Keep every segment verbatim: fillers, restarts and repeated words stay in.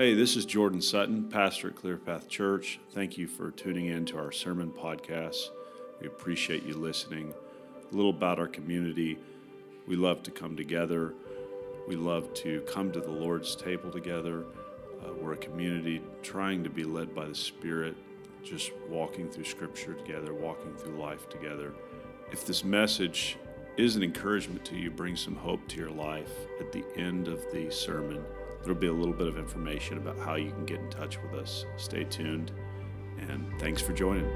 Hey, this is Jordan Sutton, pastor at Clearpath Church. Thank you for tuning in to our sermon podcast. We appreciate you listening. A little about our community. We love to come together. We love to come to the Lord's table together. Uh, we're a community trying to be led by the Spirit, just walking through Scripture together, walking through life together. If this message is an encouragement to you, bring some hope to your life, at the end of the sermon, there'll be a little bit of information about how you can get in touch with us. Stay tuned, and thanks for joining.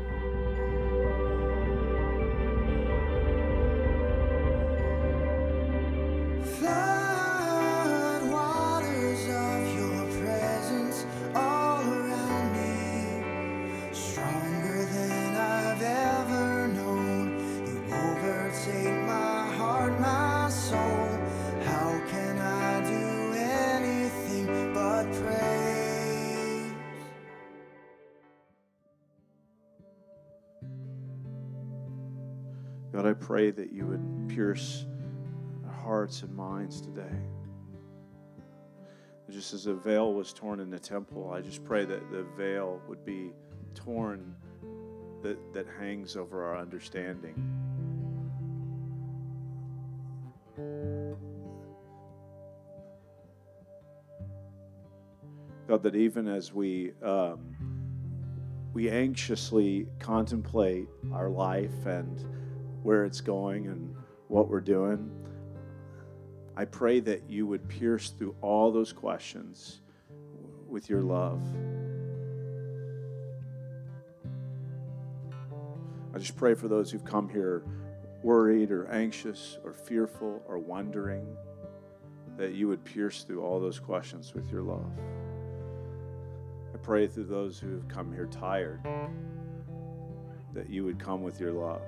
God, I pray that you would pierce our hearts and minds today. Just as a veil was torn in the temple, I just pray that the veil would be torn that, that hangs over our understanding. God, that even as we um, we anxiously contemplate our life and where it's going and what we're doing, I pray that you would pierce through all those questions with your love. I just pray for those who've come here worried or anxious or fearful or wondering, that you would pierce through all those questions with your love. I pray through those who've come here tired, that you would come with your love.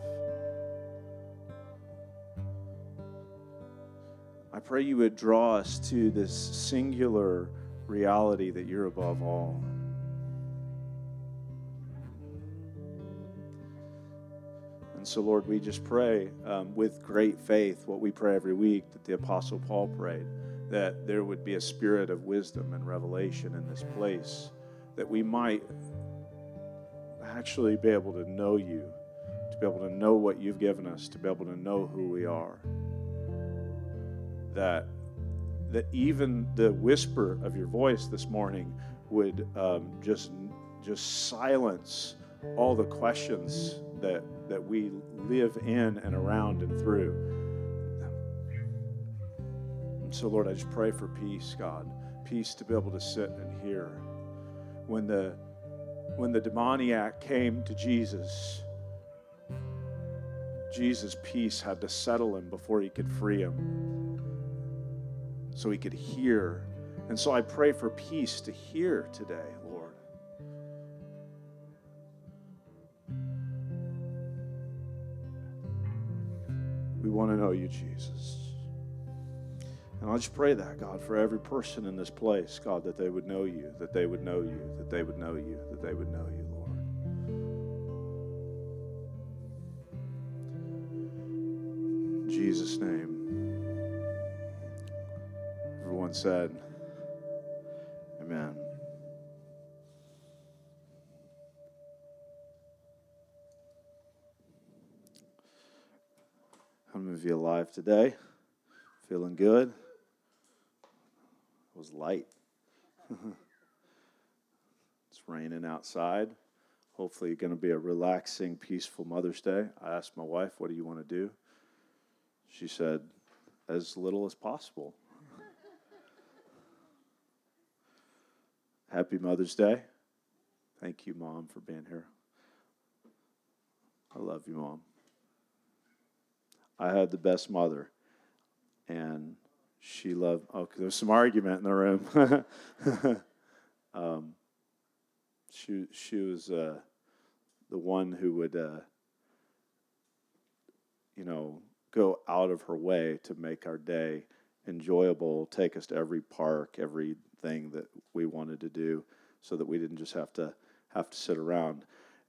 I pray you would draw us to this singular reality that you're above all. And so, Lord, we just pray um, with great faith what we pray every week that the Apostle Paul prayed, that there would be a spirit of wisdom and revelation in this place, that we might actually be able to know you, to be able to know what you've given us, to be able to know who we are. That that even the whisper of your voice this morning would um, just just silence all the questions that that we live in and around and through. And so, Lord, I just pray for peace, God, peace to be able to sit and hear. When the when the demoniac came to Jesus, Jesus' peace had to settle him before he could free him, so he could hear. And so I pray for peace to hear today, Lord. We want to know you, Jesus. And I just pray that, God, for every person in this place, God, that they would know you, that they would know you, that they would know you, that they would know you, Lord. In Jesus' name. Said, amen. How many of you alive today? Feeling good? It was light. It's raining outside. Hopefully it's going to be a relaxing, peaceful Mother's Day. I asked my wife, what do you want to do? She said, as little as possible. Happy Mother's Day. Thank you, Mom, for being here. I love you, Mom. I had the best mother, and she loved... Oh, there was some argument in the room. um, she she was uh, the one who would, uh, you know, go out of her way to make our day enjoyable, take us to every park, every thing that we wanted to do, so that we didn't just have to have to sit around.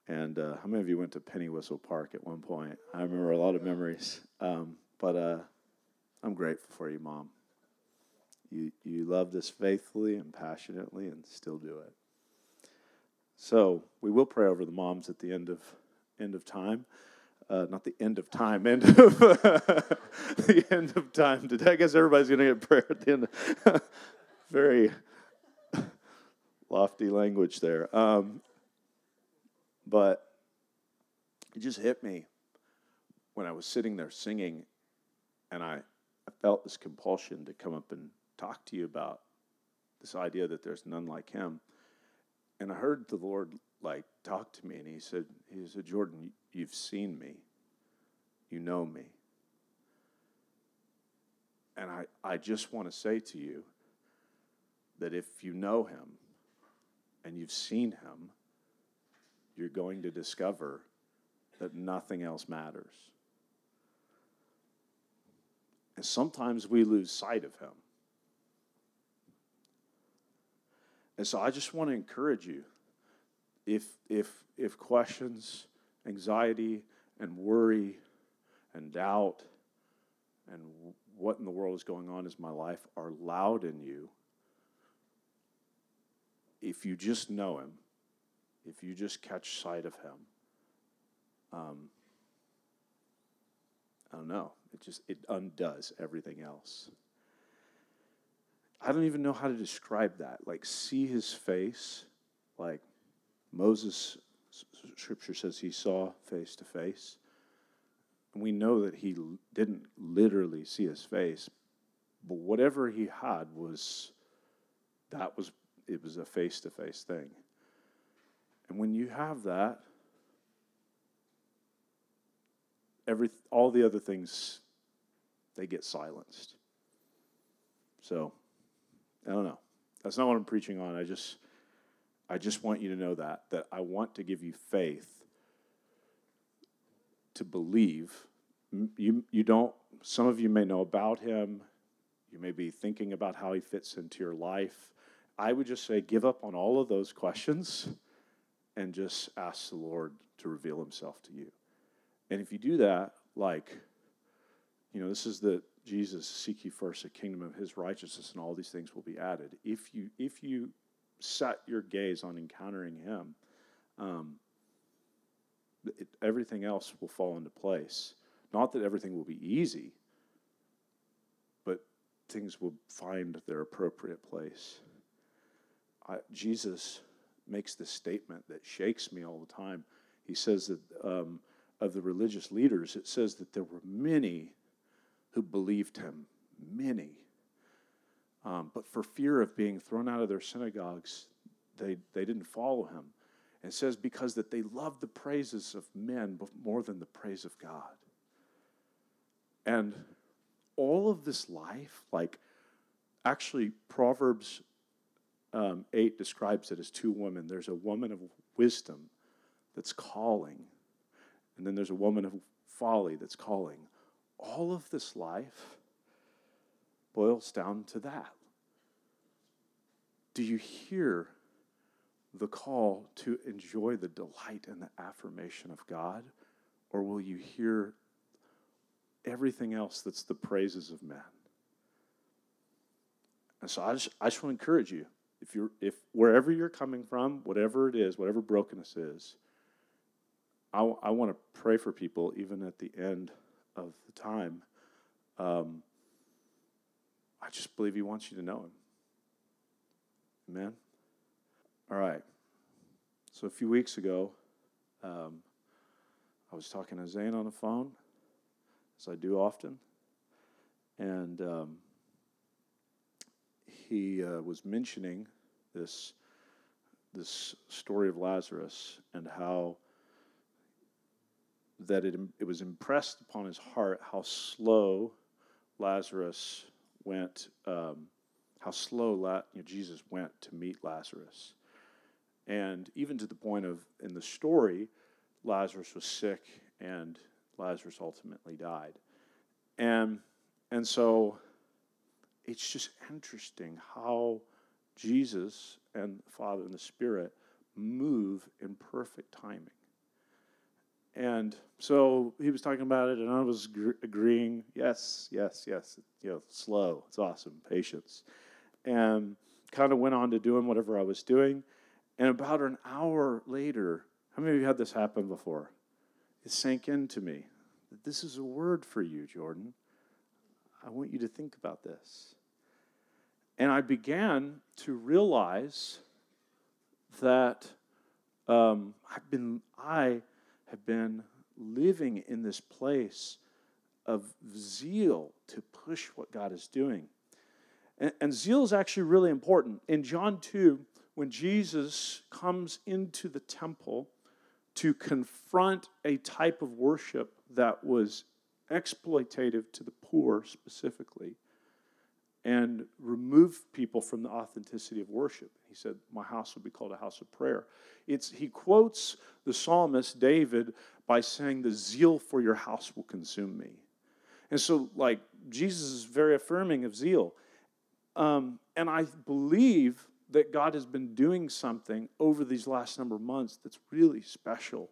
And uh, how many of you went to Penny Whistle Park at one point? I remember a lot of memories. Um, but uh, I'm grateful for you, Mom. You you love this faithfully and passionately and still do it. So we will pray over the moms at the end of end of time. Uh, not the end of time, end of the end of time today. I guess everybody's going to get prayer at the end of, very lofty language there. Um, but it just hit me when I was sitting there singing, and I, I felt this compulsion to come up and talk to you about this idea that there's none like him. And I heard the Lord like talk to me, and he said, he said, Jordan, you've seen me. You know me. And I, I just want to say to you that if you know him and you've seen him, you're going to discover that nothing else matters. And sometimes we lose sight of him. And so I just want to encourage you, if if if questions, anxiety, and worry, and doubt, and what in the world is going on is my life are loud in you, if you just know him, if you just catch sight of him, um, I don't know. It just, it undoes everything else. I don't even know how to describe that. Like, see his face. Like, Moses, scripture says he saw face to face. And we know that he didn't literally see his face, but whatever he had was, that was, it was a face to face thing. And when you have that, every, all the other things, they get silenced. So, I don't know. That's not what I'm preaching on. I just, I just want you to know that, that I want to give you faith to believe. You, you don't, some of you may know about him. You may be thinking about how he fits into your life. I would just say, give up on all of those questions and just ask the Lord to reveal himself to you. And if you do that, like, you know, this is the, Jesus, seek ye first the kingdom of his righteousness, and all these things will be added. If you if you set your gaze on encountering him, um, it, everything else will fall into place. Not that everything will be easy, but things will find their appropriate place. I, Jesus makes this statement that shakes me all the time. He says that um, of the religious leaders, it says that there were many who believed him, many. Um, but for fear of being thrown out of their synagogues, they, they didn't follow him. And it says because that they loved the praises of men more than the praise of God. And all of this life, like actually Proverbs um, eight describes it as two women. There's a woman of wisdom that's calling, and then there's a woman of folly that's calling. All of this life boils down to that. Do you hear the call to enjoy the delight and the affirmation of God? Or will you hear everything else that's the praises of men? And so I just, I just want to encourage you, if you're, if wherever you're coming from, whatever it is, whatever brokenness is, I, w- I want to pray for people even at the end of the time. um, I just believe he wants you to know him. Amen? All right. So a few weeks ago, um, I was talking to Zane on the phone, as I do often, and um, he uh, was mentioning this this story of Lazarus and how that it it was impressed upon his heart how slow Lazarus went, um, how slow La- you know, Jesus went to meet Lazarus. And even to the point of, in the story, Lazarus was sick, and Lazarus ultimately died. And, and so it's just interesting how Jesus and the Father and the Spirit move in perfect timing. And so he was talking about it, and I was gr- agreeing, yes, yes, yes, you know, slow, it's awesome, patience. And kind of went on to doing whatever I was doing. And about an hour later, how many of you had this happen before? It sank into me that this is a word for you, Jordan. I want you to think about this. And I began to realize that um, I've been, I have been living in this place of zeal to push what God is doing. And, and zeal is actually really important. In John two, when Jesus comes into the temple to confront a type of worship that was exploitative to the poor specifically and remove people from the authenticity of worship. He said, my house will be called a house of prayer. It's, he quotes the psalmist David by saying, the zeal for your house will consume me. And so, like, Jesus is very affirming of zeal. Um, and I believe that God has been doing something over these last number of months that's really special,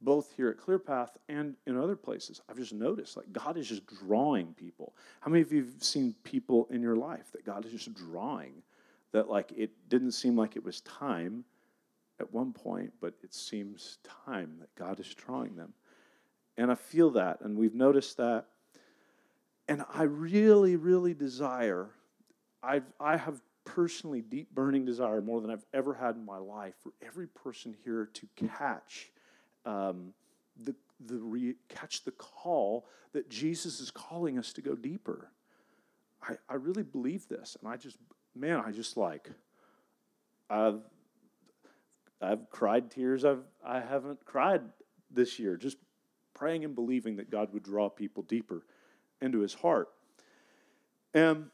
both here at Clearpath and in other places. I've just noticed, like, God is just drawing people. How many of you have seen people in your life that God is just drawing, that, like, it didn't seem like it was time at one point, but it seems time that God is drawing them? And I feel that, and we've noticed that. And I really, really desire, I've, I have personally deep burning desire more than I've ever had in my life for every person here to catch Um, the the re, catch the call that Jesus is calling us to go deeper. I, I really believe this, and I just man, I just like I've I've cried tears I've I haven't cried this year, just praying and believing that God would draw people deeper into His heart. And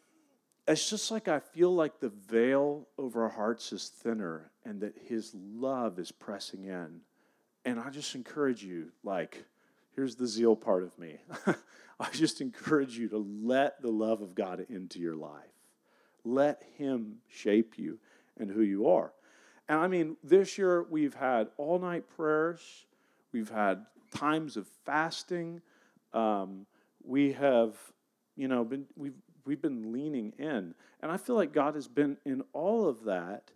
it's just like I feel like the veil over our hearts is thinner, and that His love is pressing in. And I just encourage you, like, here's the zeal part of me. I just encourage you to let the love of God into your life. Let Him shape you and who you are. And I mean, this year we've had all-night prayers. We've had times of fasting. Um, we have, you know, been we've we've been leaning in. And I feel like God has been in all of that.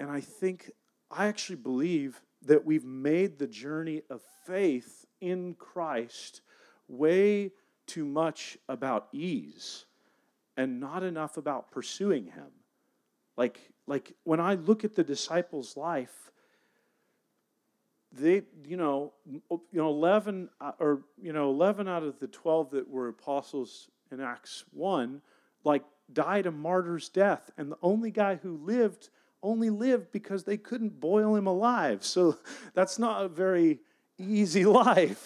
And I think, I actually believe that we've made the journey of faith in Christ way too much about ease and not enough about pursuing Him. Like, like when I look at the disciples' life, they, you know, you know, eleven or you know, eleven out of the twelve that were apostles in Acts one, like, died a martyr's death, and the only guy who lived only lived because they couldn't boil him alive. So that's not a very easy life.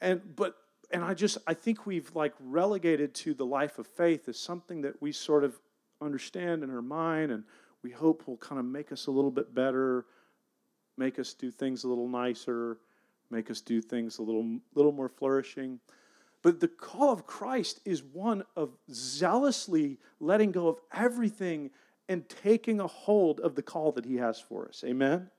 and but and I just I think we've like relegated to the life of faith as something that we sort of understand in our mind, and we hope will kind of make us a little bit better, make us do things a little nicer, make us do things a little little more flourishing. But the call of Christ is one of zealously letting go of everything and taking a hold of the call that He has for us. Amen?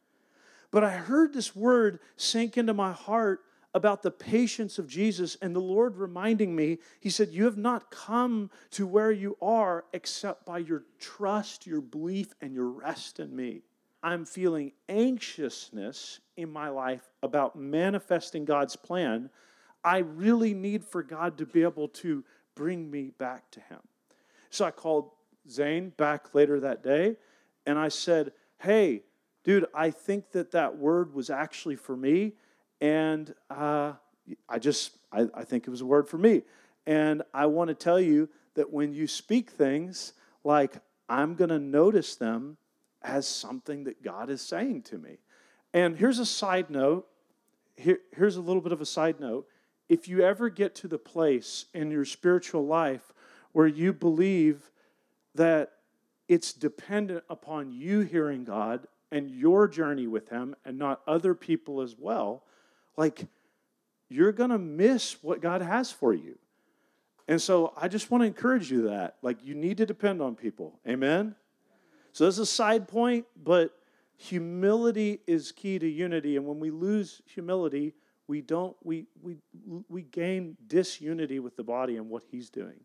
But I heard this word sink into my heart about the patience of Jesus, and the Lord reminding me, He said, you have not come to where you are except by your trust, your belief, and your rest in me. I'm feeling anxiousness in my life about manifesting God's plan. I really need for God to be able to bring me back to Him. So I called Zane back later that day, and I said, hey, dude, I think that that word was actually for me, and uh, I just, I, I think it was a word for me, and I want to tell you that when you speak things, like, I'm going to notice them as something that God is saying to me. And here's a side note, Here, here's a little bit of a side note, if you ever get to the place in your spiritual life where you believe that it's dependent upon you hearing God and your journey with Him and not other people as well, like, you're going to miss what God has for you. And so I just want to encourage you that. Like, you need to depend on people. Amen? So this is a side point, but humility is key to unity. And when we lose humility, We don't, we we we gain disunity with the body and what he's doing.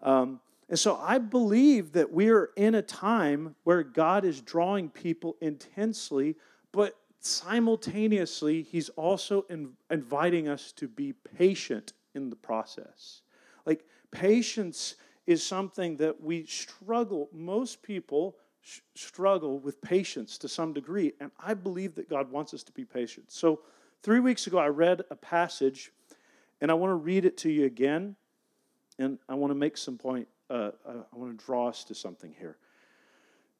Um, and so I believe that we are in a time where God is drawing people intensely, but simultaneously he's also in, inviting us to be patient in the process. Like, patience is something that we struggle, most people sh- struggle with patience to some degree, and I believe that God wants us to be patient. So three weeks ago, I read a passage, and I want to read it to you again, and I want to make some point, uh, I want to draw us to something here.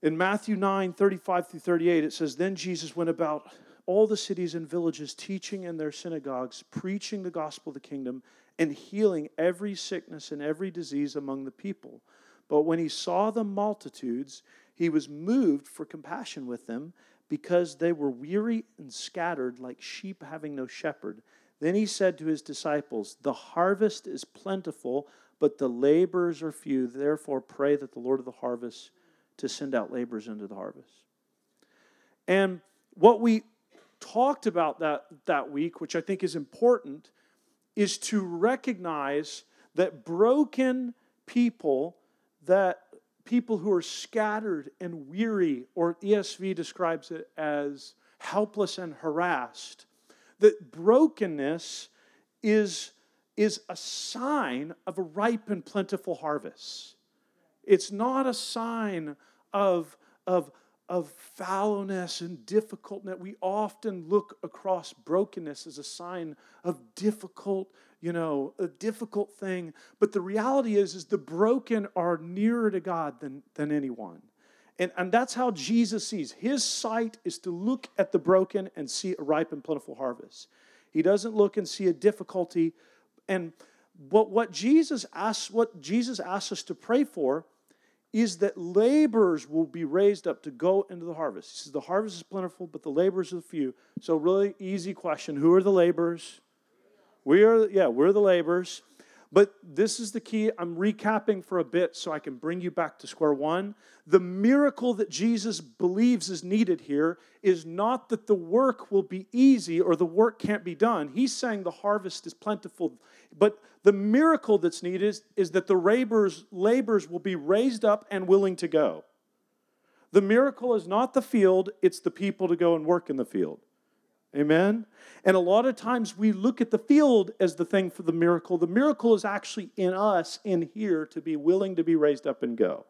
In Matthew nine, thirty-five through thirty-eight, it says, "Then Jesus went about all the cities and villages, teaching in their synagogues, preaching the gospel of the kingdom, and healing every sickness and every disease among the people. But when he saw the multitudes, he was moved for compassion with them, because they were weary and scattered like sheep having no shepherd. Then he said to his disciples, 'The harvest is plentiful, but the laborers are few. Therefore pray that the Lord of the harvest to send out laborers into the harvest.'" And what we talked about that, that week, which I think is important, is to recognize that broken people, that people who are scattered and weary, or E S V describes it as helpless and harassed, that brokenness is, is a sign of a ripe and plentiful harvest. It's not a sign of, of, of fallowness and difficultness. We often look across brokenness as a sign of difficult, you know, a difficult thing. But the reality is, is the broken are nearer to God than, than anyone. And, and that's how Jesus sees. His sight is to look at the broken and see a ripe and plentiful harvest. He doesn't look and see a difficulty. And but what Jesus asks, what Jesus asks us to pray for is that laborers will be raised up to go into the harvest. He says the harvest is plentiful, but the laborers are few. So really easy question. Who are the laborers? We are, yeah, we're the laborers. But this is the key. I'm recapping for a bit so I can bring you back to square one. The miracle that Jesus believes is needed here is not that the work will be easy or the work can't be done. He's saying the harvest is plentiful. But the miracle that's needed is, is that the laborers, laborers will be raised up and willing to go. The miracle is not the field. It's the people to go and work in the field. Amen? And a lot of times we look at the field as the thing for the miracle. The miracle is actually in us, in here, to be willing to be raised up and go.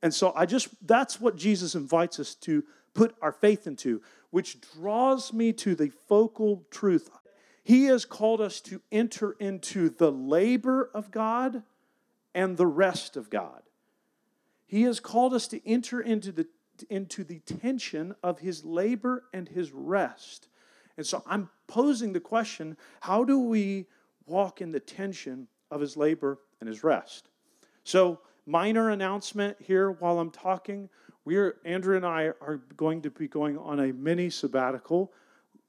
And so I just, that's what Jesus invites us to put our faith into, which draws me to the focal truth. He has called us to enter into the labor of God and the rest of God. He has called us to enter into the into the tension of his labor and his rest. And so I'm posing the question, how do we walk in the tension of his labor and his rest? So, minor announcement here while I'm talking. We're, Andrew and I are going to be going on a mini sabbatical.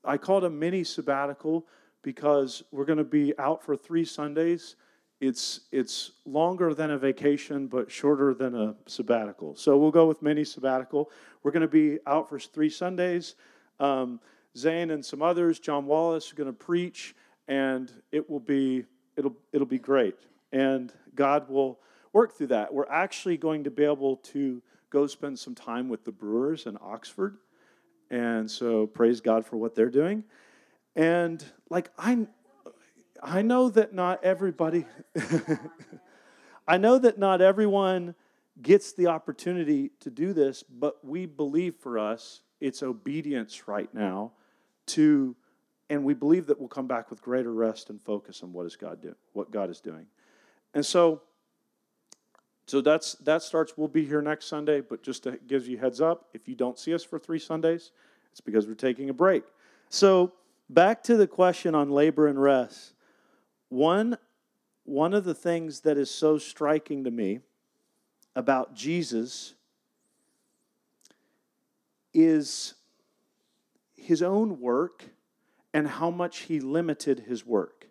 I call it a mini sabbatical because we're going to be out for three Sundays. It's it's longer than a vacation, but shorter than a sabbatical. So we'll go with mini sabbatical. We're going to be out for three Sundays. Um, Zane and some others, John Wallace, are going to preach, and it will be it'll it'll be great. And God will work through that. We're actually going to be able to go spend some time with the Brewers in Oxford, and so praise God for what they're doing. And like I'm. I know that not everybody, I know that not everyone gets the opportunity to do this, but we believe for us it's obedience right now to, and we believe that we'll come back with greater rest and focus on what is God doing, what God is doing. And so, so that's, that starts, we'll be here next Sunday, but just to give you heads up, if you don't see us for three Sundays, it's because we're taking a break. So back to the question on labor and rest. One, one of the things that is so striking to me about Jesus is his own work and how much he limited his work.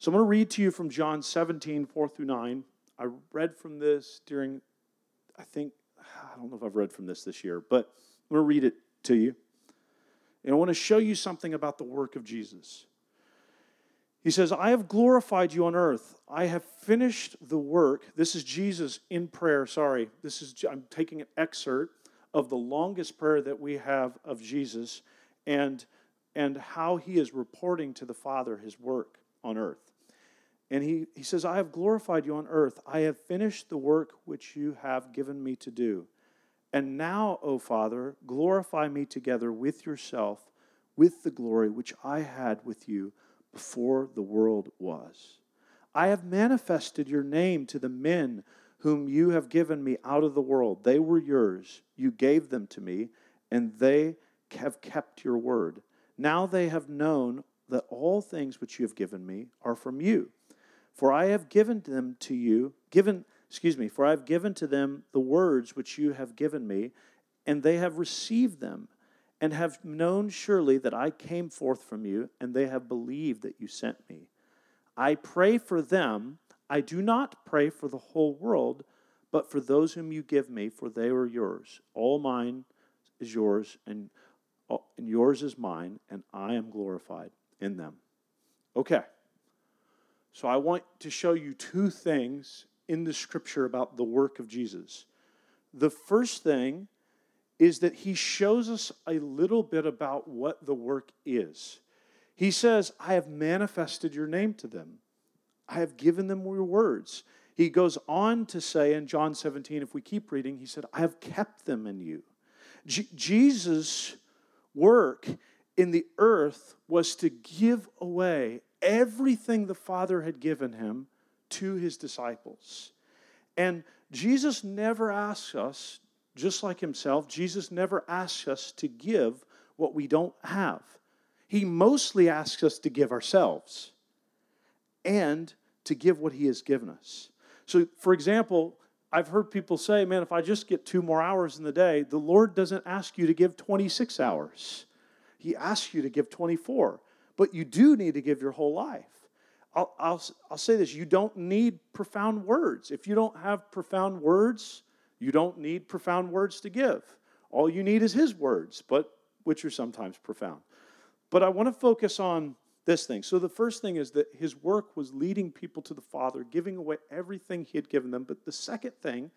So I'm going to read to you from John seventeen, four through nine. I read from this during, I think, I don't know if I've read from this this year, but I'm going to read it to you. And I want to show you something about the work of Jesus. He says, I have glorified you on earth. I have finished the work. This is Jesus in prayer. Sorry, this is I'm taking an excerpt of the longest prayer that we have of Jesus and, and how he is reporting to the Father his work on earth. And he, he says, I have glorified you on earth. I have finished the work which you have given me to do. And now, O Father, glorify me together with yourself, with the glory which I had with you before the world was. I have manifested your name to the men whom you have given me out of the world. They were yours. You gave them to me, and they have kept your word. Now they have known that all things which you have given me are from you. For I have given them to you, given, excuse me, for I have given to them the words which you have given me, and they have received them, and have known surely that I came forth from you, and they have believed that you sent me. I pray for them. I do not pray for the whole world, but for those whom you give me, for they are yours. All mine is yours, and, and yours is mine, and I am glorified in them. Okay. So I want to show you two things in the Scripture about the work of Jesus. The first thing is that he shows us a little bit about what the work is. He says, I have manifested your name to them. I have given them your words. He goes on to say in John seventeen, if we keep reading, he said, I have kept them in you. Je- Jesus' work in the earth was to give away everything the Father had given him to his disciples. And Jesus never asks us, just like himself, Jesus never asks us to give what we don't have. He mostly asks us to give ourselves and to give what he has given us. So, for example, I've heard people say, man, if I just get two more hours in the day, the Lord doesn't ask you to give twenty-six hours. He asks you to give twenty-four. But you do need to give your whole life. I'll, I'll, I'll say this. You don't need profound words. If you don't have profound words, you don't need profound words to give. All you need is his words, but which are sometimes profound. But I want to focus on this thing. So the first thing is that his work was leading people to the Father, giving away everything he had given them. But the second thing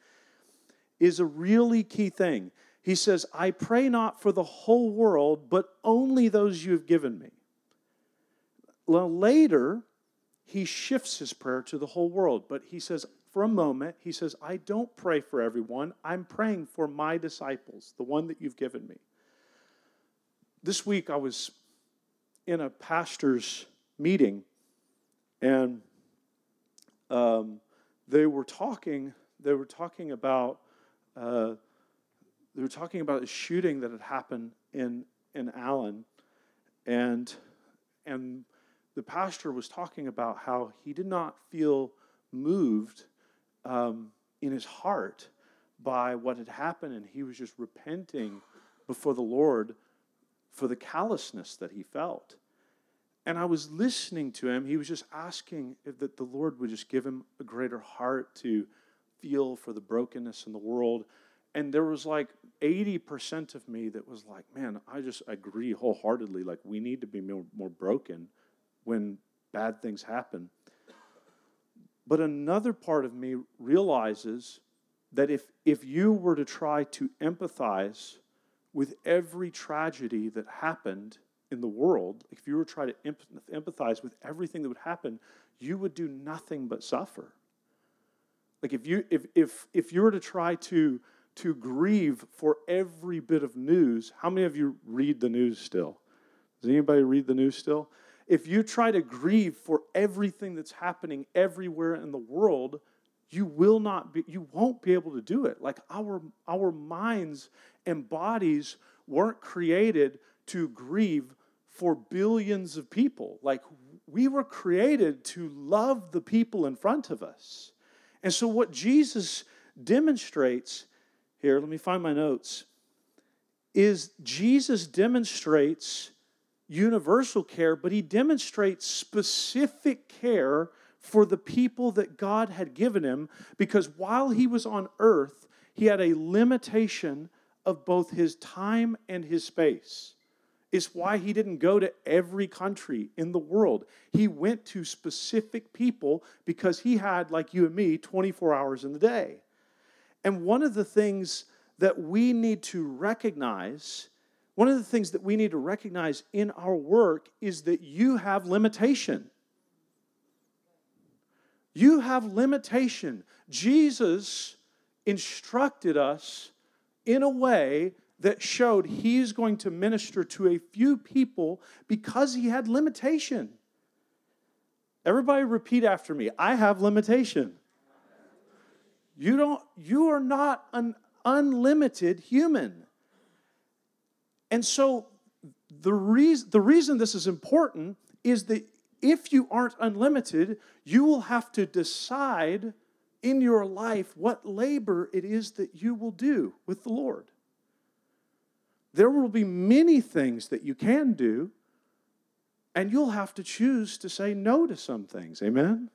is a really key thing. He says, I pray not for the whole world, but only those you have given me. Later, he shifts his prayer to the whole world. But he says, for a moment, he says, I don't pray for everyone. I'm praying for my disciples, the one that you've given me. This week, I was in a pastor's meeting, and um, they were talking, they were talking about, uh, they were talking about a shooting that had happened in, in Allen, and, and, the pastor was talking about how he did not feel moved um, in his heart by what had happened, and he was just repenting before the Lord for the callousness that he felt. And I was listening to him. He was just asking if that the Lord would just give him a greater heart to feel for the brokenness in the world. And there was like eighty percent of me that was like, man, I just agree wholeheartedly. Like, we need to be more, more broken when bad things happen. But another part of me realizes that if, if you were to try to empathize with every tragedy that happened in the world, if you were to try to empathize with everything that would happen, you would do nothing but suffer. Like if you if if if you were to try to to grieve for every bit of news, how many of you read the news still? Does anybody read the news still? If you try to grieve for everything that's happening everywhere in the world, you will not be, you won't be able to do it. Like our, our minds and bodies weren't created to grieve for billions of people. Like we were created to love the people in front of us. And so what Jesus demonstrates here, let me find my notes, is Jesus demonstrates universal care, but he demonstrates specific care for the people that God had given him, because while he was on earth, he had a limitation of both his time and his space. is why he didn't go to every country in the world. He went to specific people because he had, like you and me, twenty-four hours in the day. And one of the things that we need to recognize, one of the things that we need to recognize in our work is that you have limitation. You have limitation. Jesus instructed us in a way that showed he's going to minister to a few people because he had limitation. Everybody repeat after me. I have limitation. You don't, you are not an unlimited human. And so the reason the reason this is important is that if you aren't unlimited, you will have to decide in your life what labor it is that you will do with the Lord. There will be many things that you can do, and you'll have to choose to say no to some things. Amen?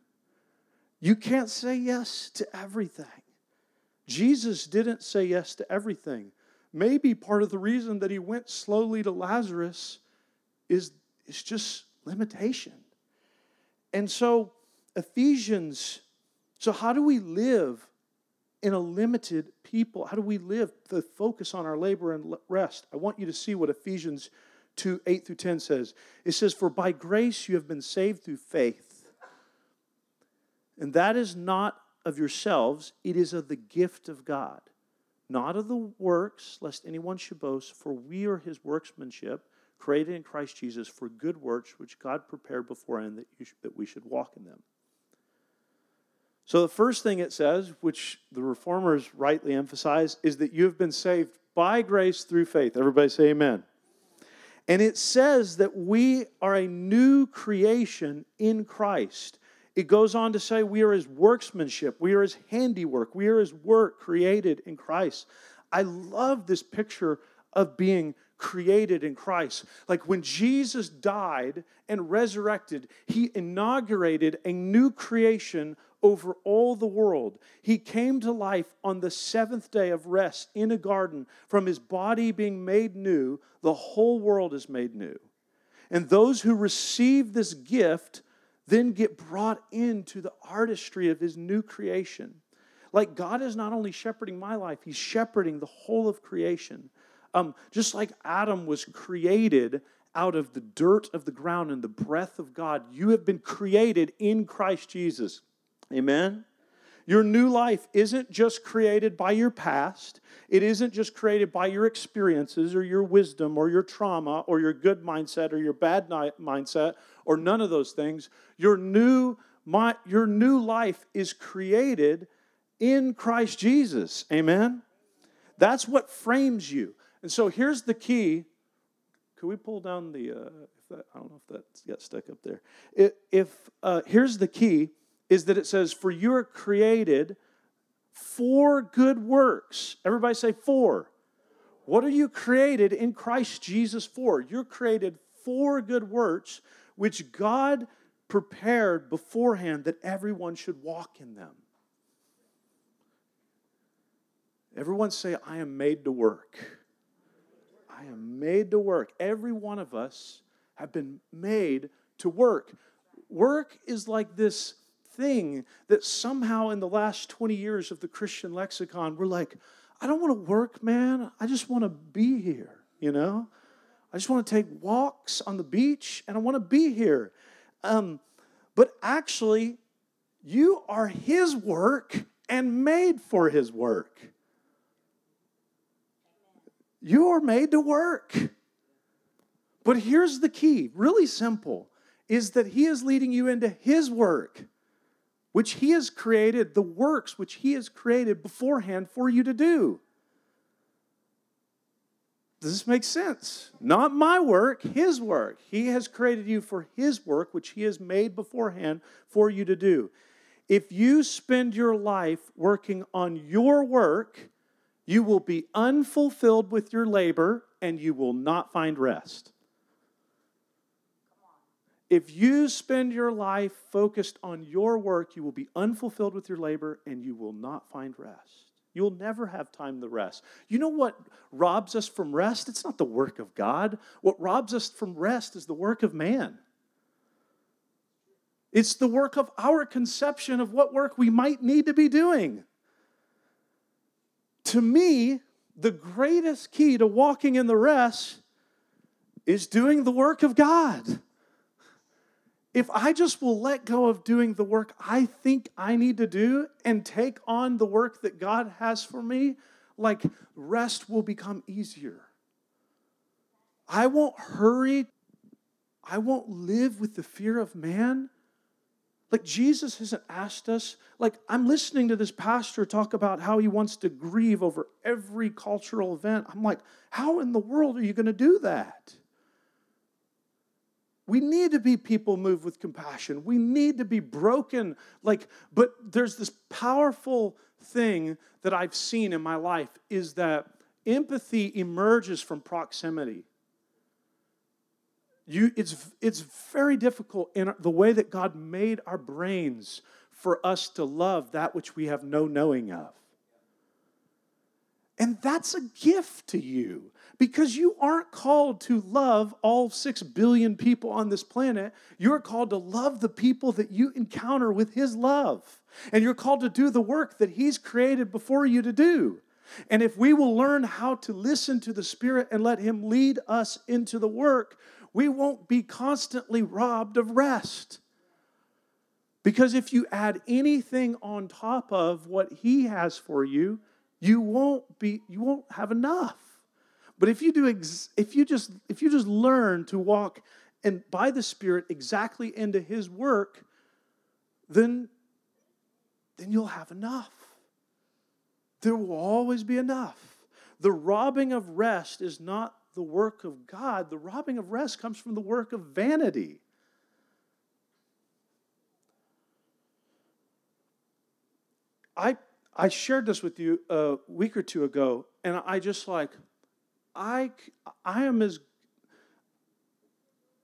You can't say yes to everything. Jesus didn't say yes to everything. Maybe part of the reason that he went slowly to Lazarus is, is just limitation. And so Ephesians, so how do we live in a limited people? How do we live the focus on our labor and rest? I want you to see what Ephesians two, eight through ten says. It says, "For by grace you have been saved through faith, and that is not of yourselves, it is of the gift of God, not of the works, lest anyone should boast, for we are his workmanship, created in Christ Jesus for good works, which God prepared beforehand that, you should, that we should walk in them." So the first thing it says, which the Reformers rightly emphasize, is that you have been saved by grace through faith. Everybody say amen. And it says that we are a new creation in Christ. It goes on to say we are his workmanship. We are his handiwork. We are his work created in Christ. I love this picture of being created in Christ. Like when Jesus died and resurrected, he inaugurated a new creation over all the world. He came to life on the seventh day of rest in a garden. From his body being made new, the whole world is made new. And those who receive this gift then get brought into the artistry of his new creation. Like God is not only shepherding my life, he's shepherding the whole of creation. Um, just like Adam was created out of the dirt of the ground and the breath of God, you have been created in Christ Jesus. Amen? Your new life isn't just created by your past. It isn't just created by your experiences or your wisdom or your trauma or your good mindset or your bad mindset or none of those things. Your new, my, your new life is created in Christ Jesus. Amen? That's what frames you. And so here's the key. Could we pull down the, uh, if that, I don't know if that's got stuck up there. If, if uh, here's the key. Is that it says, for you are created for good works. Everybody say for. What are you created in Christ Jesus for? You're created for good works, which God prepared beforehand that everyone should walk in them. Everyone say, I am made to work. I am made to work. Every one of us have been made to work. Work is like this thing that somehow in the last twenty years of the Christian lexicon, we're like, I don't want to work, man. I just want to be here, you know? I just want to take walks on the beach, and I want to be here. Um, but actually, you are his work and made for his work. You are made to work. But here's the key, really simple, is that he is leading you into his work, which he has created, the works which he has created beforehand for you to do. Does this make sense? Not my work, his work. He has created you for his work, which he has made beforehand for you to do. If you spend your life working on your work, you will be unfulfilled with your labor and you will not find rest. If you spend your life focused on your work, you will be unfulfilled with your labor and you will not find rest. You'll never have time to rest. You know what robs us from rest? It's not the work of God. What robs us from rest is the work of man. It's the work of our conception of what work we might need to be doing. To me, the greatest key to walking in the rest is doing the work of God. If I just will let go of doing the work I think I need to do and take on the work that God has for me, like, rest will become easier. I won't hurry. I won't live with the fear of man. Like, Jesus hasn't asked us. Like, I'm listening to this pastor talk about how he wants to grieve over every cultural event. I'm like, how in the world are you going to do that? We need to be people moved with compassion. We need to be broken. Like, but there's this powerful thing that I've seen in my life is that empathy emerges from proximity. You, it's, it's very difficult in the way that God made our brains for us to love that which we have no knowing of. And that's a gift to you because you aren't called to love all six billion people on this planet. You're called to love the people that you encounter with His love. And you're called to do the work that He's created before you to do. And if we will learn how to listen to the Spirit and let Him lead us into the work, we won't be constantly robbed of rest. Because if you add anything on top of what He has for you, You won't be. You won't have enough. But if you do, ex- if you just, if you just learn to walk and by the Spirit exactly into His work, then, then you'll have enough. There will always be enough. The robbing of rest is not the work of God. The robbing of rest comes from the work of vanity. I. I shared this with you a week or two ago, and I just like, I, I am as,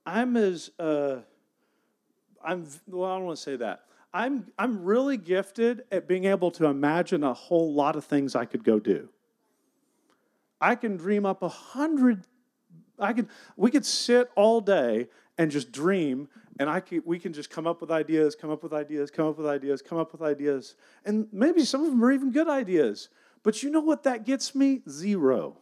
I'm as, uh, I'm, well, I don't want to say that. I'm, I'm really gifted at being able to imagine a whole lot of things I could go do. I can dream up a hundred, I can, we could sit all day and just dream, and I can, we can just come up with ideas, come up with ideas, come up with ideas, come up with ideas. And maybe some of them are even good ideas. But you know what that gets me? Zero.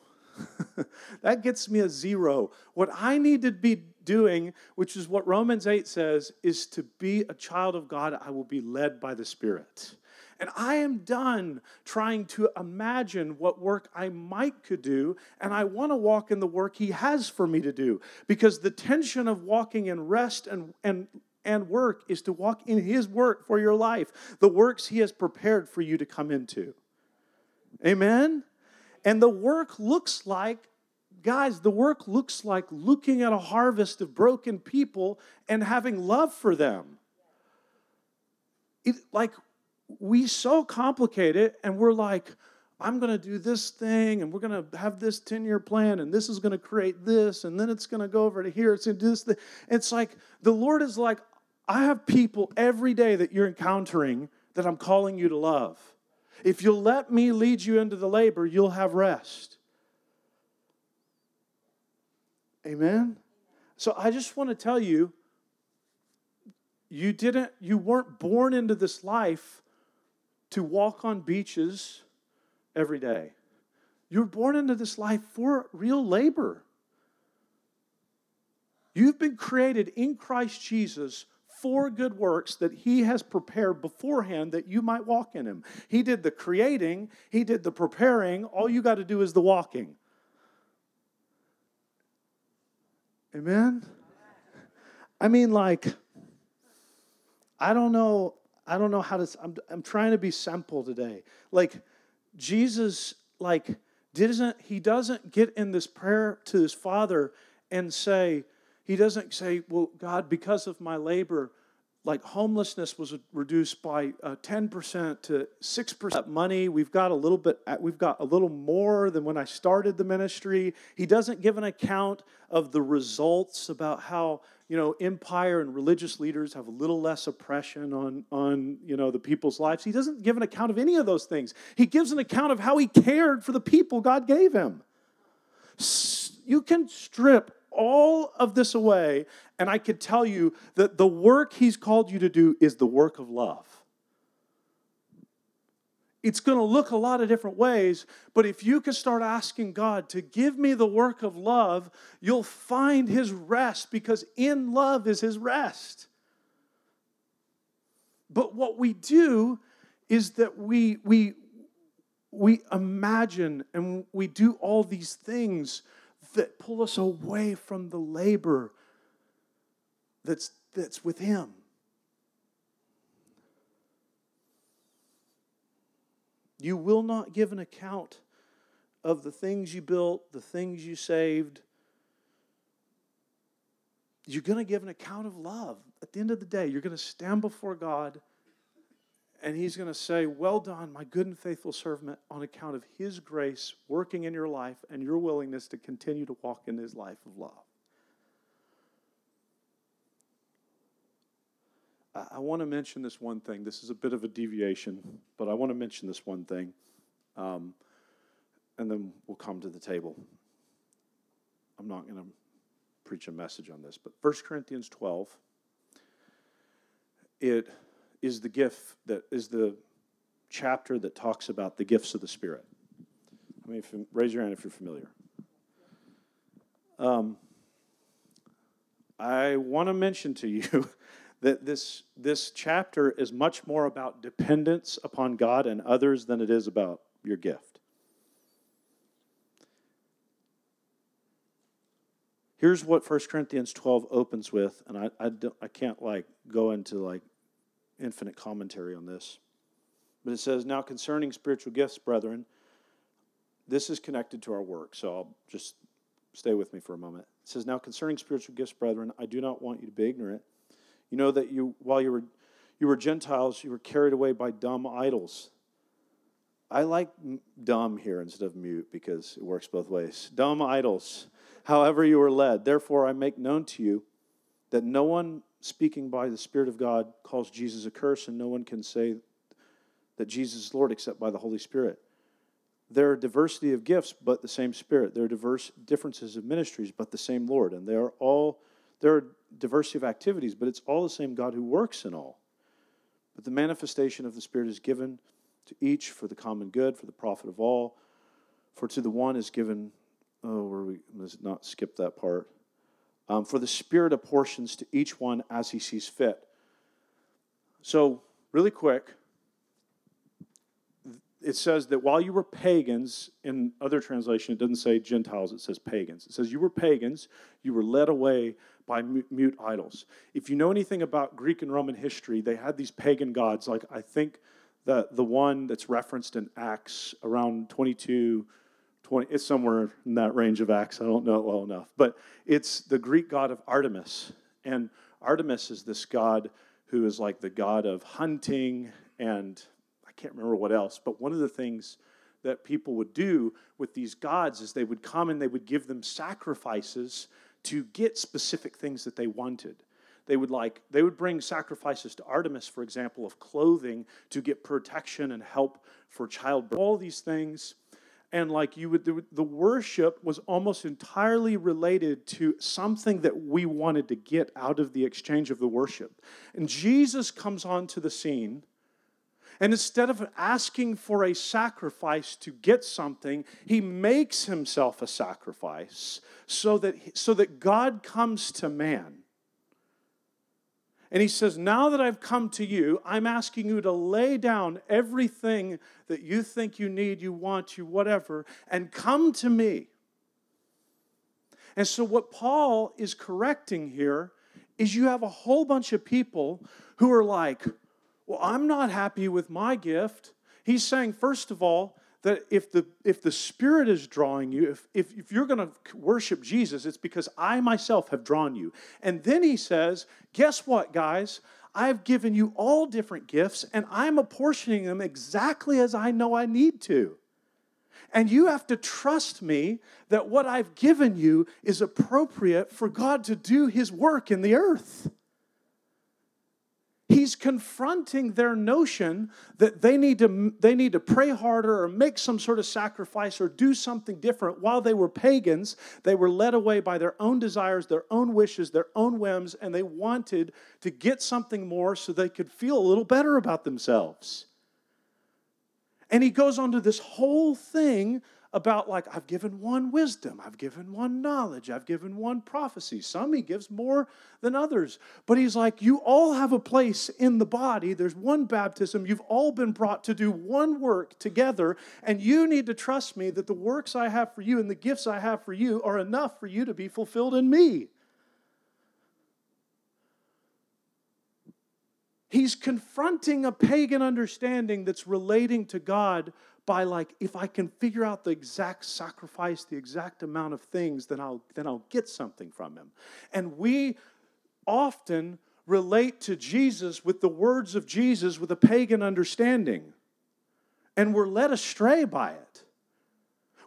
That gets me a zero. What I need to be doing, which is what Romans eight says, is to be a child of God, I will be led by the Spirit. And I am done trying to imagine what work I might could do, and I want to walk in the work He has for me to do. Because the tension of walking in rest and, and, and work is to walk in His work for your life, the works He has prepared for you to come into. Amen? And the work looks like, guys, the work looks like looking at a harvest of broken people and having love for them. It, like... We so complicate it, and we're like, I'm going to do this thing, and we're going to have this ten-year plan, and this is going to create this, and then it's going to go over to here. It's going to do this thing. It's like the Lord is like, I have people every day that you're encountering that I'm calling you to love. If you'll let me lead you into the labor, you'll have rest. Amen? So I just want to tell you, you didn't, you weren't born into this life to walk on beaches every day. You're born into this life for real labor. You've been created in Christ Jesus for good works that He has prepared beforehand that you might walk in Him. He did the creating. He did the preparing. All you got to do is the walking. Amen? I mean, like, I don't know. I don't know how to, I'm, I'm trying to be simple today. Like, Jesus, like, doesn't, he doesn't get in this prayer to his Father and say, he doesn't say, well, God, because of my labor, like, homelessness was reduced by uh, ten percent to six percent money. We've got a little bit, we've got a little more than when I started the ministry. He doesn't give an account of the results about how, you know, empire and religious leaders have a little less oppression on, on, you know, the people's lives. He doesn't give an account of any of those things. He gives an account of how he cared for the people God gave him. You can strip all of this away, and I could tell you that the work he's called you to do is the work of love. It's going to look a lot of different ways, but if you can start asking God to give me the work of love, you'll find his rest, because in love is his rest. But what we do is that we we we imagine and we do all these things that pull us away from the labor that's that's with him. You will not give an account of the things you built, the things you saved. You're going to give an account of love. At the end of the day, you're going to stand before God, and he's going to say, well done, my good and faithful servant, on account of his grace working in your life and your willingness to continue to walk in his life of love. I want to mention this one thing. This is a bit of a deviation, but I want to mention this one thing, um, and then we'll come to the table. I'm not going to preach a message on this, but First Corinthians twelve, it is the gift that is the chapter that talks about the gifts of the Spirit. I mean, if you, raise your hand if you're familiar. Um, I want to mention to you that this this chapter is much more about dependence upon God and others than it is about your gift. Here's what First Corinthians twelve opens with, and I I, don't, I can't like go into like infinite commentary on this, but it says, now concerning spiritual gifts, brethren, this is connected to our work, so I'll just stay with me for a moment. It says, now concerning spiritual gifts, brethren, I do not want you to be ignorant. You know that you, while you were, you were Gentiles, you were carried away by dumb idols. I like dumb here instead of mute because it works both ways. Dumb idols, however you were led. Therefore, I make known to you that no one speaking by the Spirit of God calls Jesus a curse, and no one can say that Jesus is Lord except by the Holy Spirit. There are diversity of gifts, but the same Spirit. There are diverse differences of ministries, but the same Lord. And they are all... There are diversity of activities, but it's all the same God who works in all. But the manifestation of the Spirit is given to each for the common good, for the profit of all. For to the one is given, oh, were we, let's not skip that part. Um, for the Spirit apportions to each one as he sees fit. So, really quick, it says that while you were pagans, in other translation, it doesn't say Gentiles, it says pagans. It says you were pagans, you were led away by mute idols. If you know anything about Greek and Roman history, they had these pagan gods. Like I think the, the one that's referenced in Acts around twenty-two, twenty, it's somewhere in that range of Acts. I don't know it well enough. But it's the Greek god of Artemis. And Artemis is this god who is like the god of hunting and... I can't remember what else, but one of the things that people would do with these gods is they would come and they would give them sacrifices to get specific things that they wanted. They would like they would bring sacrifices to Artemis, for example, of clothing to get protection and help for childbirth, all these things. And like you would, the worship was almost entirely related to something that we wanted to get out of the exchange of the worship. And Jesus comes onto the scene. And instead of asking for a sacrifice to get something, he makes himself a sacrifice so that, so that God comes to man. And he says, now that I've come to you, I'm asking you to lay down everything that you think you need, you want, you whatever, and come to me. And so what Paul is correcting here is you have a whole bunch of people who are like, well, I'm not happy with my gift. He's saying, first of all, that if the if the Spirit is drawing you, if, if, if you're going to worship Jesus, it's because I myself have drawn you. And then he says, guess what, guys? I've given you all different gifts, and I'm apportioning them exactly as I know I need to. And you have to trust me that what I've given you is appropriate for God to do his work in the earth. He's confronting their notion that they need to, they need to pray harder or make some sort of sacrifice or do something different. While they were pagans, they were led away by their own desires, their own wishes, their own whims, and they wanted to get something more so they could feel a little better about themselves. And he goes on to this whole thing about, like, I've given one wisdom, I've given one knowledge, I've given one prophecy. Some he gives more than others. But he's like, you all have a place in the body. There's one baptism. You've all been brought to do one work together. And you need to trust me that the works I have for you and the gifts I have for you are enough for you to be fulfilled in me. He's confronting a pagan understanding that's relating to God by, like, if I can figure out the exact sacrifice, the exact amount of things, then I'll, then I'll get something from him. And we often relate to Jesus with the words of Jesus with a pagan understanding. And we're led astray by it.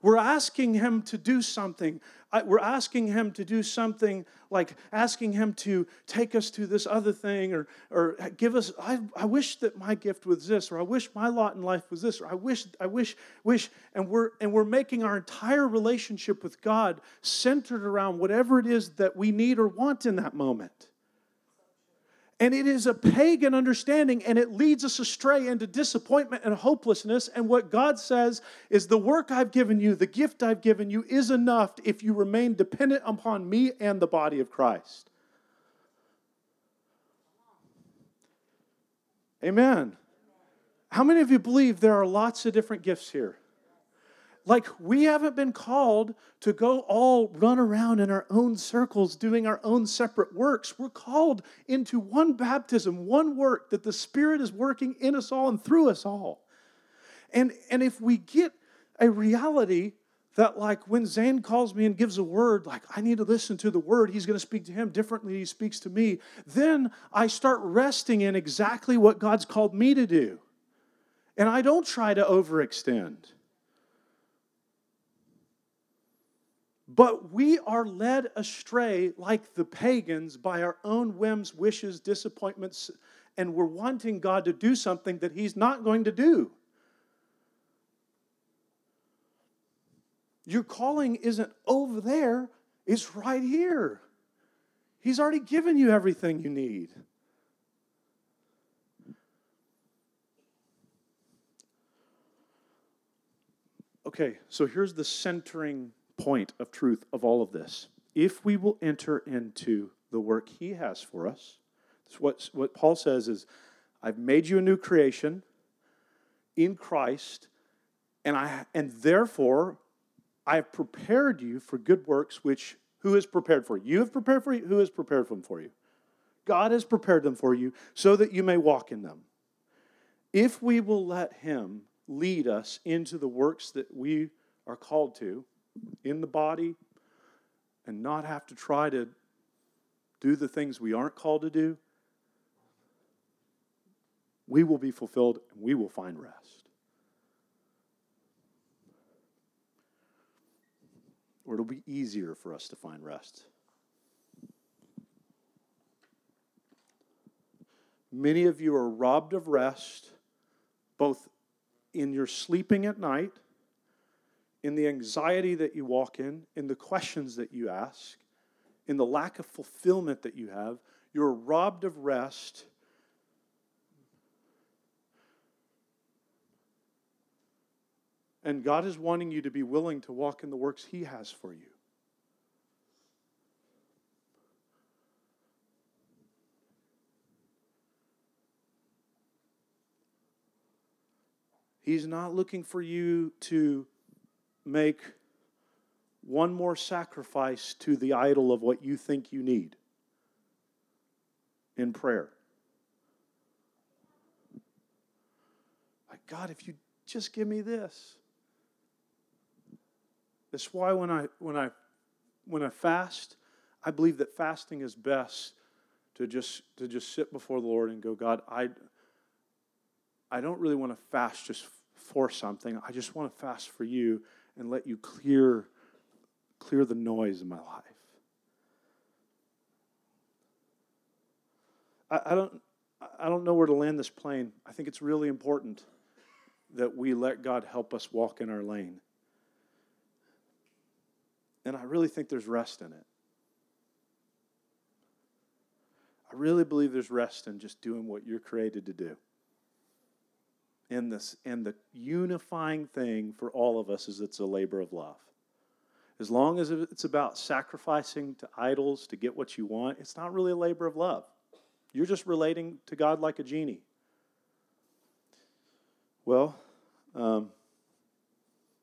We're asking him to do something. We're asking him to do something like asking him to take us to this other thing or or give us, I, I wish that my gift was this, or I wish my lot in life was this, or I wish, I wish, wish. And we're, and we're making our entire relationship with God centered around whatever it is that we need or want in that moment. And it is a pagan understanding, and it leads us astray into disappointment and hopelessness. And what God says is the work I've given you, the gift I've given you is enough if you remain dependent upon me and the body of Christ. Amen. How many of you believe there are lots of different gifts here? Like, we haven't been called to go all run around in our own circles doing our own separate works. We're called into one baptism, one work that the Spirit is working in us all and through us all. And, and if we get a reality that, like, when Zane calls me and gives a word, like, I need to listen to the word, he's going to speak to him differently, he speaks to me, then I start resting in exactly what God's called me to do. And I don't try to overextend. But we are led astray like the pagans by our own whims, wishes, disappointments, and we're wanting God to do something that he's not going to do. Your calling isn't over there, it's right here. He's already given you everything you need. Okay, so here's the centering point of truth of all of this. If we will enter into the work he has for us, what, what Paul says is, I've made you a new creation in Christ, and I and therefore I have prepared you for good works, which who has prepared for you? You have prepared for you? Who has prepared them for you? God has prepared them for you so that you may walk in them. If we will let him lead us into the works that we are called to, in the body, and not have to try to do the things we aren't called to do, we will be fulfilled and we will find rest. Or it'll be easier for us to find rest. Many of you are robbed of rest, both in your sleeping at night, in the anxiety that you walk in, in the questions that you ask, in the lack of fulfillment that you have. You're robbed of rest and God is wanting you to be willing to walk in the works he has for you. He's not looking for you to make one more sacrifice to the idol of what you think you need in prayer. Like, God, if you just give me this. That's why when I when I when I fast, I believe that fasting is best to just to just sit before the Lord and go, God, I I don't really want to fast just for something. I just want to fast for you. and let you clear, clear the noise in my life. I, I don't, I don't know where to land this plane. I think it's really important that we let God help us walk in our lane. And I really think there's rest in it. I really believe there's rest in just doing what you're created to do. And this, and the unifying thing for all of us is it's a labor of love. As long as it's about sacrificing to idols to get what you want, it's not really a labor of love. You're just relating to God like a genie. Well, um,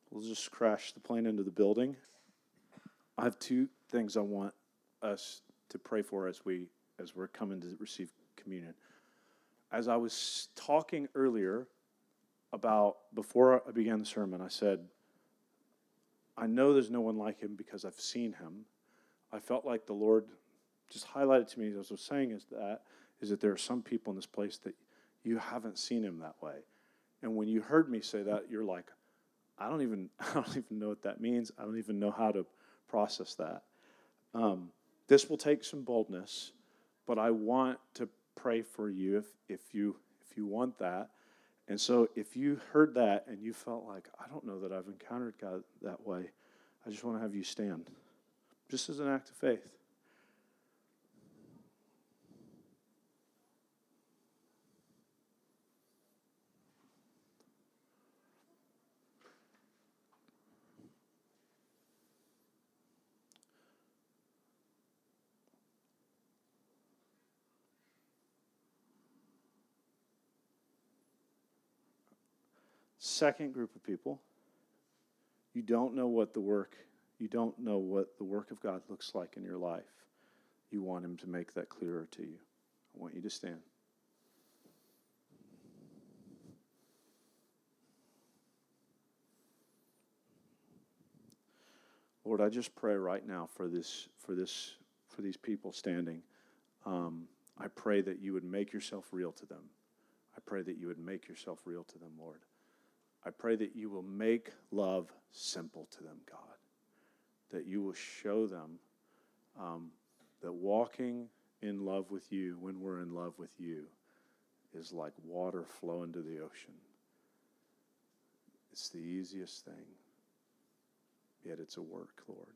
we'll just crash the plane into the building. I have two things I want us to pray for as we as we're coming to receive communion. As I was talking earlier about before I began the sermon, I said, I know there's no one like him because I've seen him. I felt like the Lord just highlighted to me as I was saying is that is that there are some people in this place that you haven't seen him that way. And when you heard me say that, you're like, I don't even I don't even know what that means. I don't even know how to process that. Um, this will take some boldness, but I want to pray for you if if you if you want that. And so if you heard that and you felt like, I don't know that I've encountered God that way, I just want to have you stand. Just as an act of faith. Second group of people, you don't know what the work, you don't know what the work of God looks like in your life. You want him to make that clearer to you. I want you to stand. Lord, I just pray right now for this, for this, for these people standing. Um, I pray that you would make yourself real to them. I pray that you would make yourself real to them, Lord. I pray that you will make love simple to them, God, that you will show them um, that walking in love with you when we're in love with you is like water flowing to the ocean. It's the easiest thing, yet it's a work, Lord.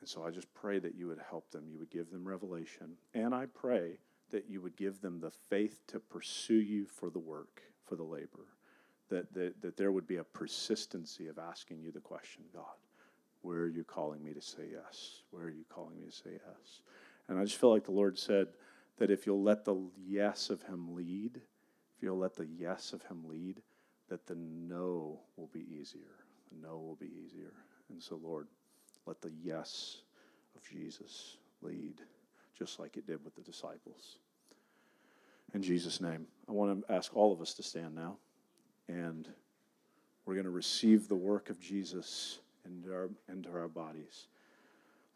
And so I just pray that you would help them. You would give them revelation. And I pray that you would give them the faith to pursue you for the work, for the labor. That, that that there would be a persistency of asking you the question, God, where are you calling me to say yes? Where are you calling me to say yes? And I just feel like the Lord said that if you'll let the yes of him lead, if you'll let the yes of him lead, that the no will be easier. The no will be easier. And so, Lord, let the yes of Jesus lead, just like it did with the disciples. In Jesus' name, I want to ask all of us to stand now. And we're going to receive the work of Jesus into our, into our bodies.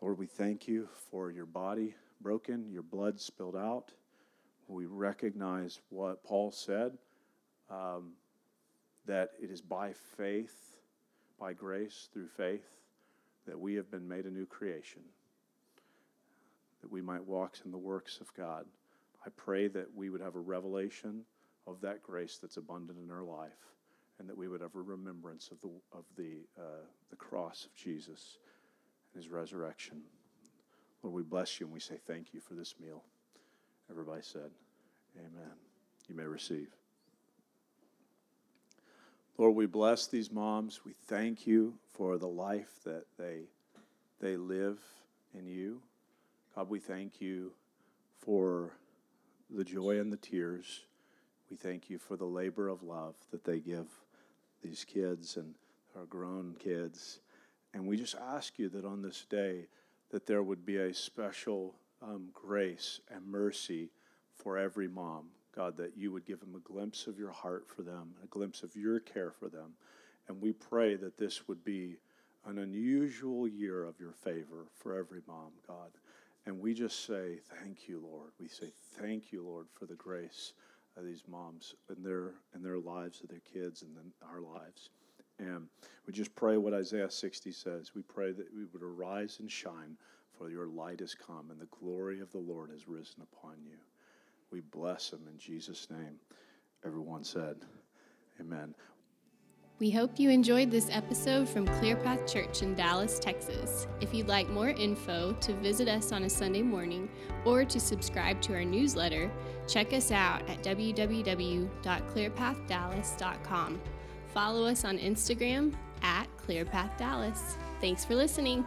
Lord, we thank you for your body broken, your blood spilled out. We recognize what Paul said, um, that it is by faith, by grace, through faith, that we have been made a new creation, that we might walk in the works of God. I pray that we would have a revelation of that grace that's abundant in our life, and that we would have a remembrance of the of the uh, the cross of Jesus and his resurrection. Lord, we bless you and we say thank you for this meal. Everybody said, amen. You may receive. Lord, we bless these moms. We thank you for the life that they they live in you. God, we thank you for the joy and the tears. We thank you for the labor of love that they give these kids and our grown kids. And we just ask you that on this day that there would be a special um, grace and mercy for every mom. God, that you would give them a glimpse of your heart for them, a glimpse of your care for them. And we pray that this would be an unusual year of your favor for every mom, God. And we just say, thank you, Lord. We say, thank you, Lord, for the grace of these moms and their and their lives of their kids and then our lives. And we just pray what Isaiah sixty says. We pray that we would arise and shine, for your light has come, and the glory of the Lord has risen upon you. We bless him in Jesus' name. Everyone said, amen. We hope you enjoyed this episode from Clearpath Church in Dallas, Texas. If you'd like more info, to visit us on a Sunday morning, or to subscribe to our newsletter, check us out at w w w dot clearpath dallas dot com. Follow us on Instagram at Clearpath Dallas. Thanks for listening.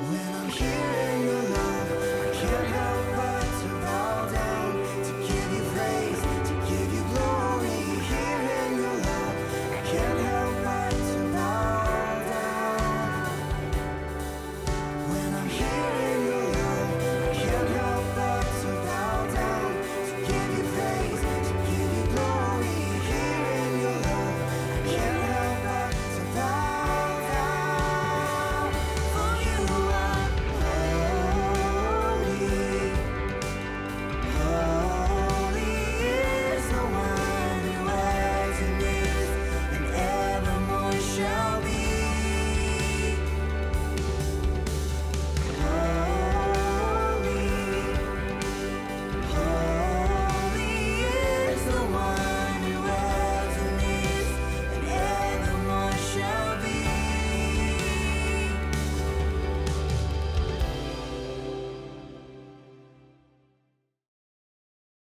When I'm here